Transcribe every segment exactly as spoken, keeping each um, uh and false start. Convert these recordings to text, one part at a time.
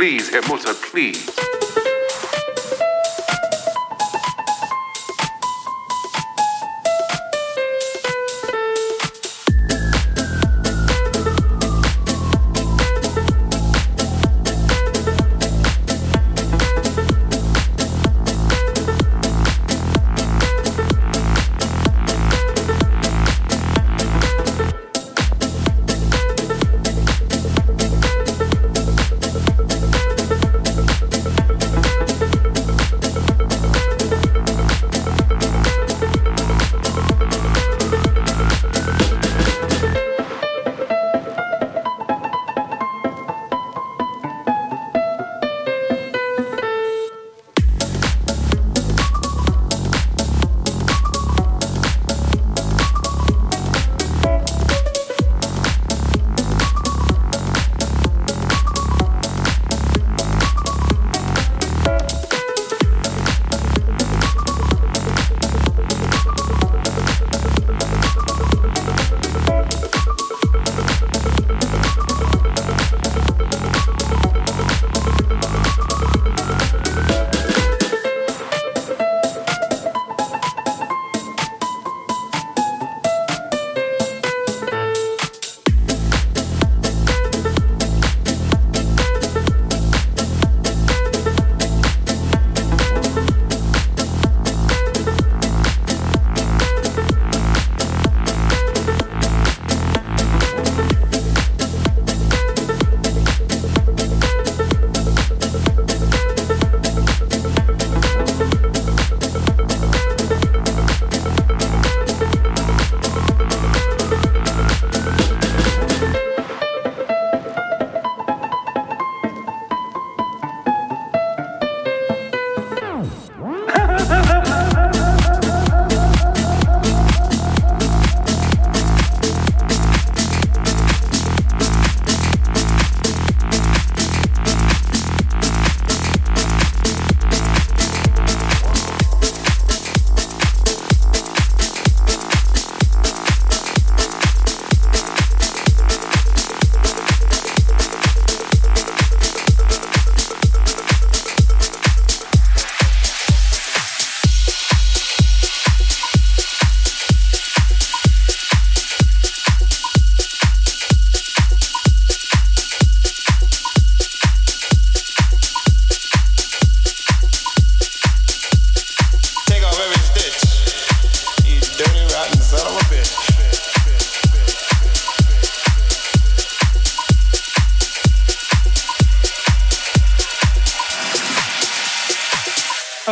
Please, Hermosa, please.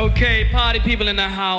Okay, party people in the house.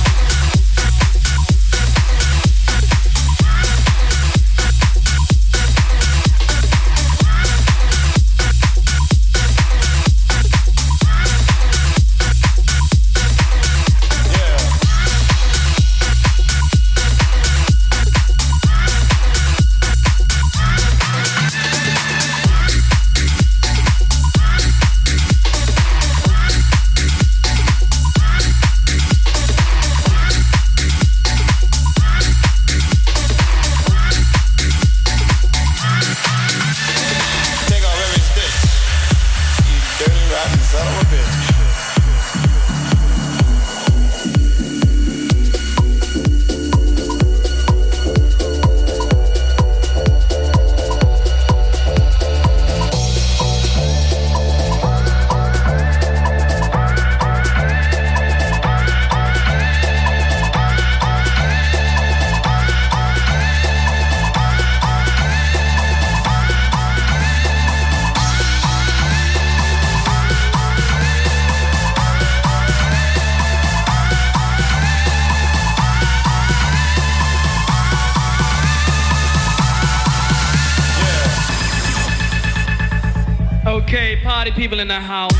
Okay, party people in the house.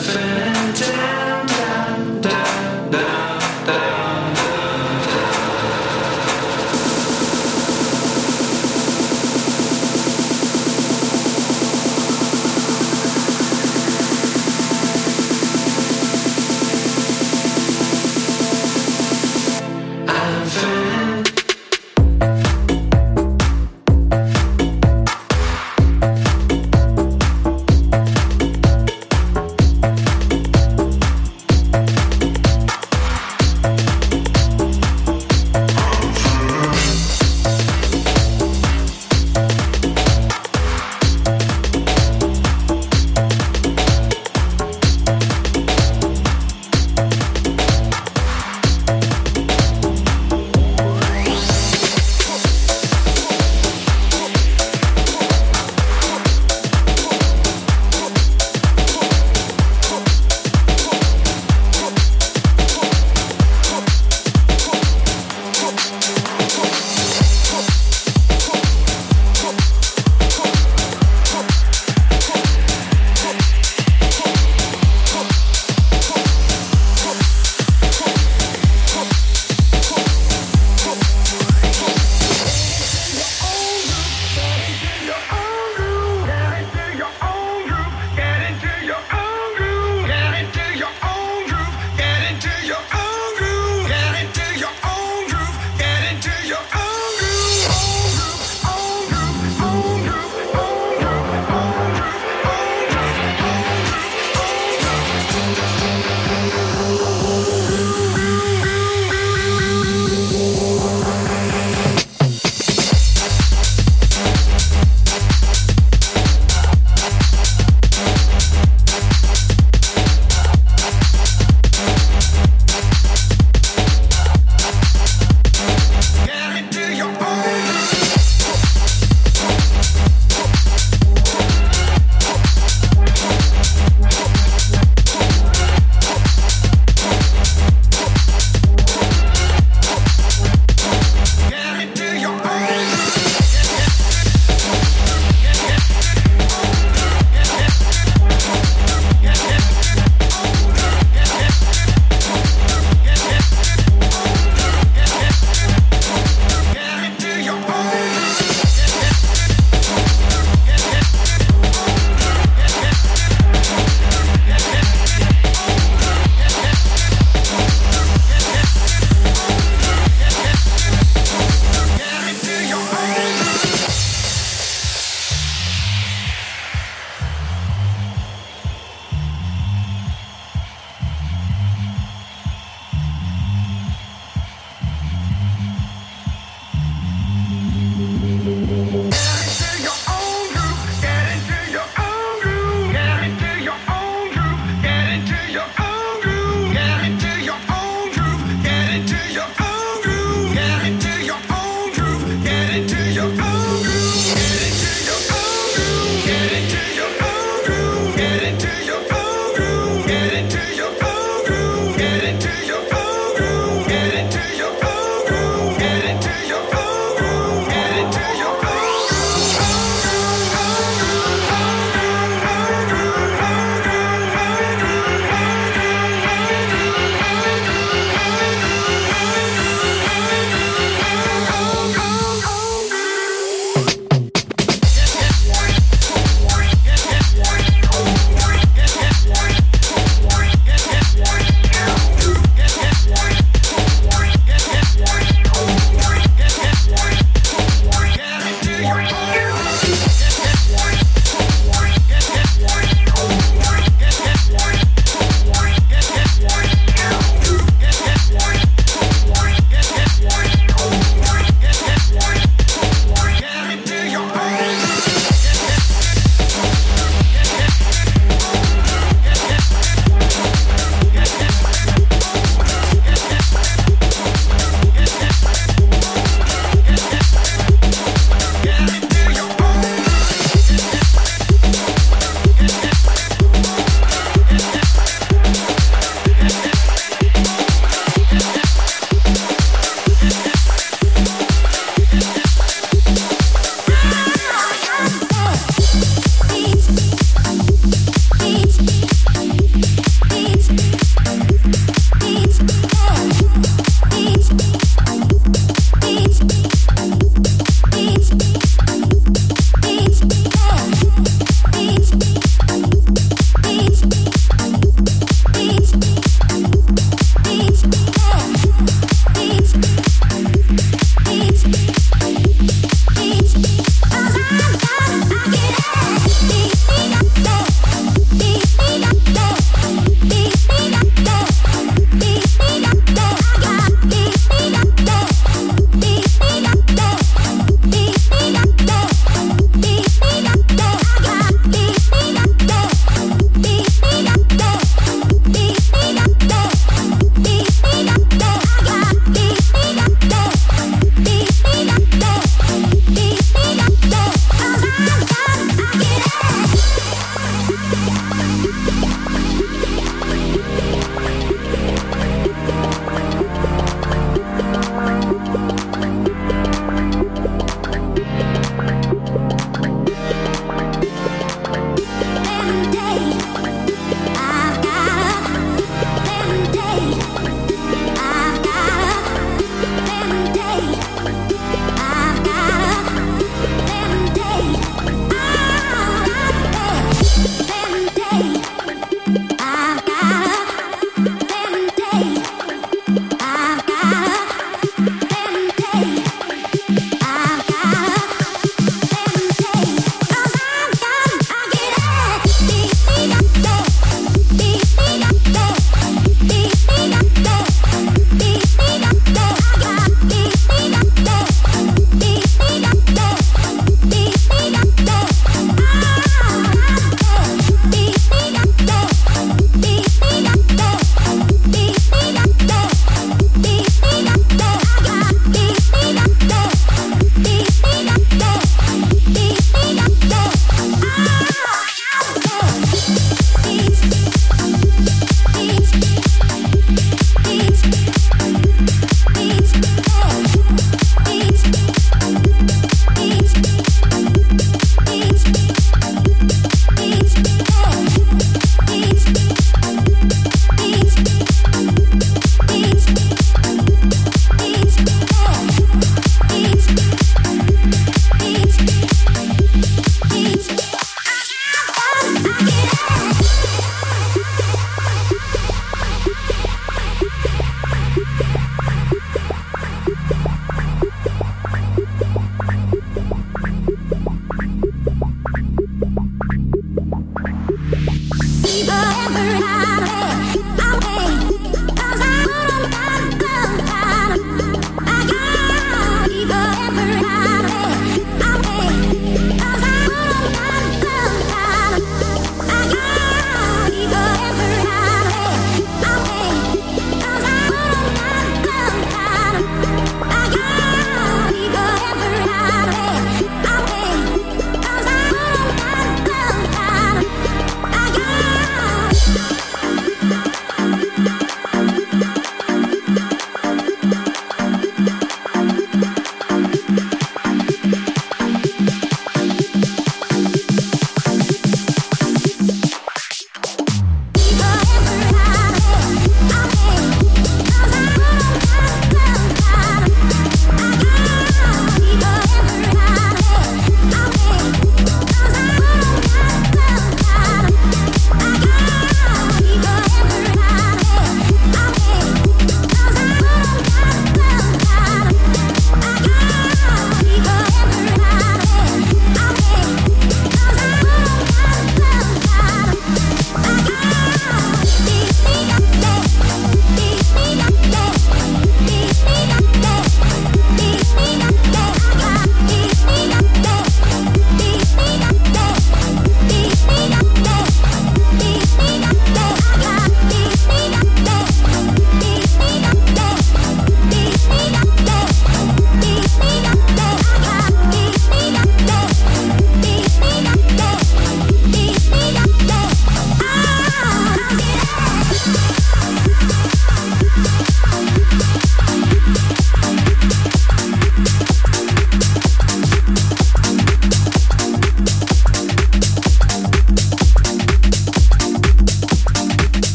Fair.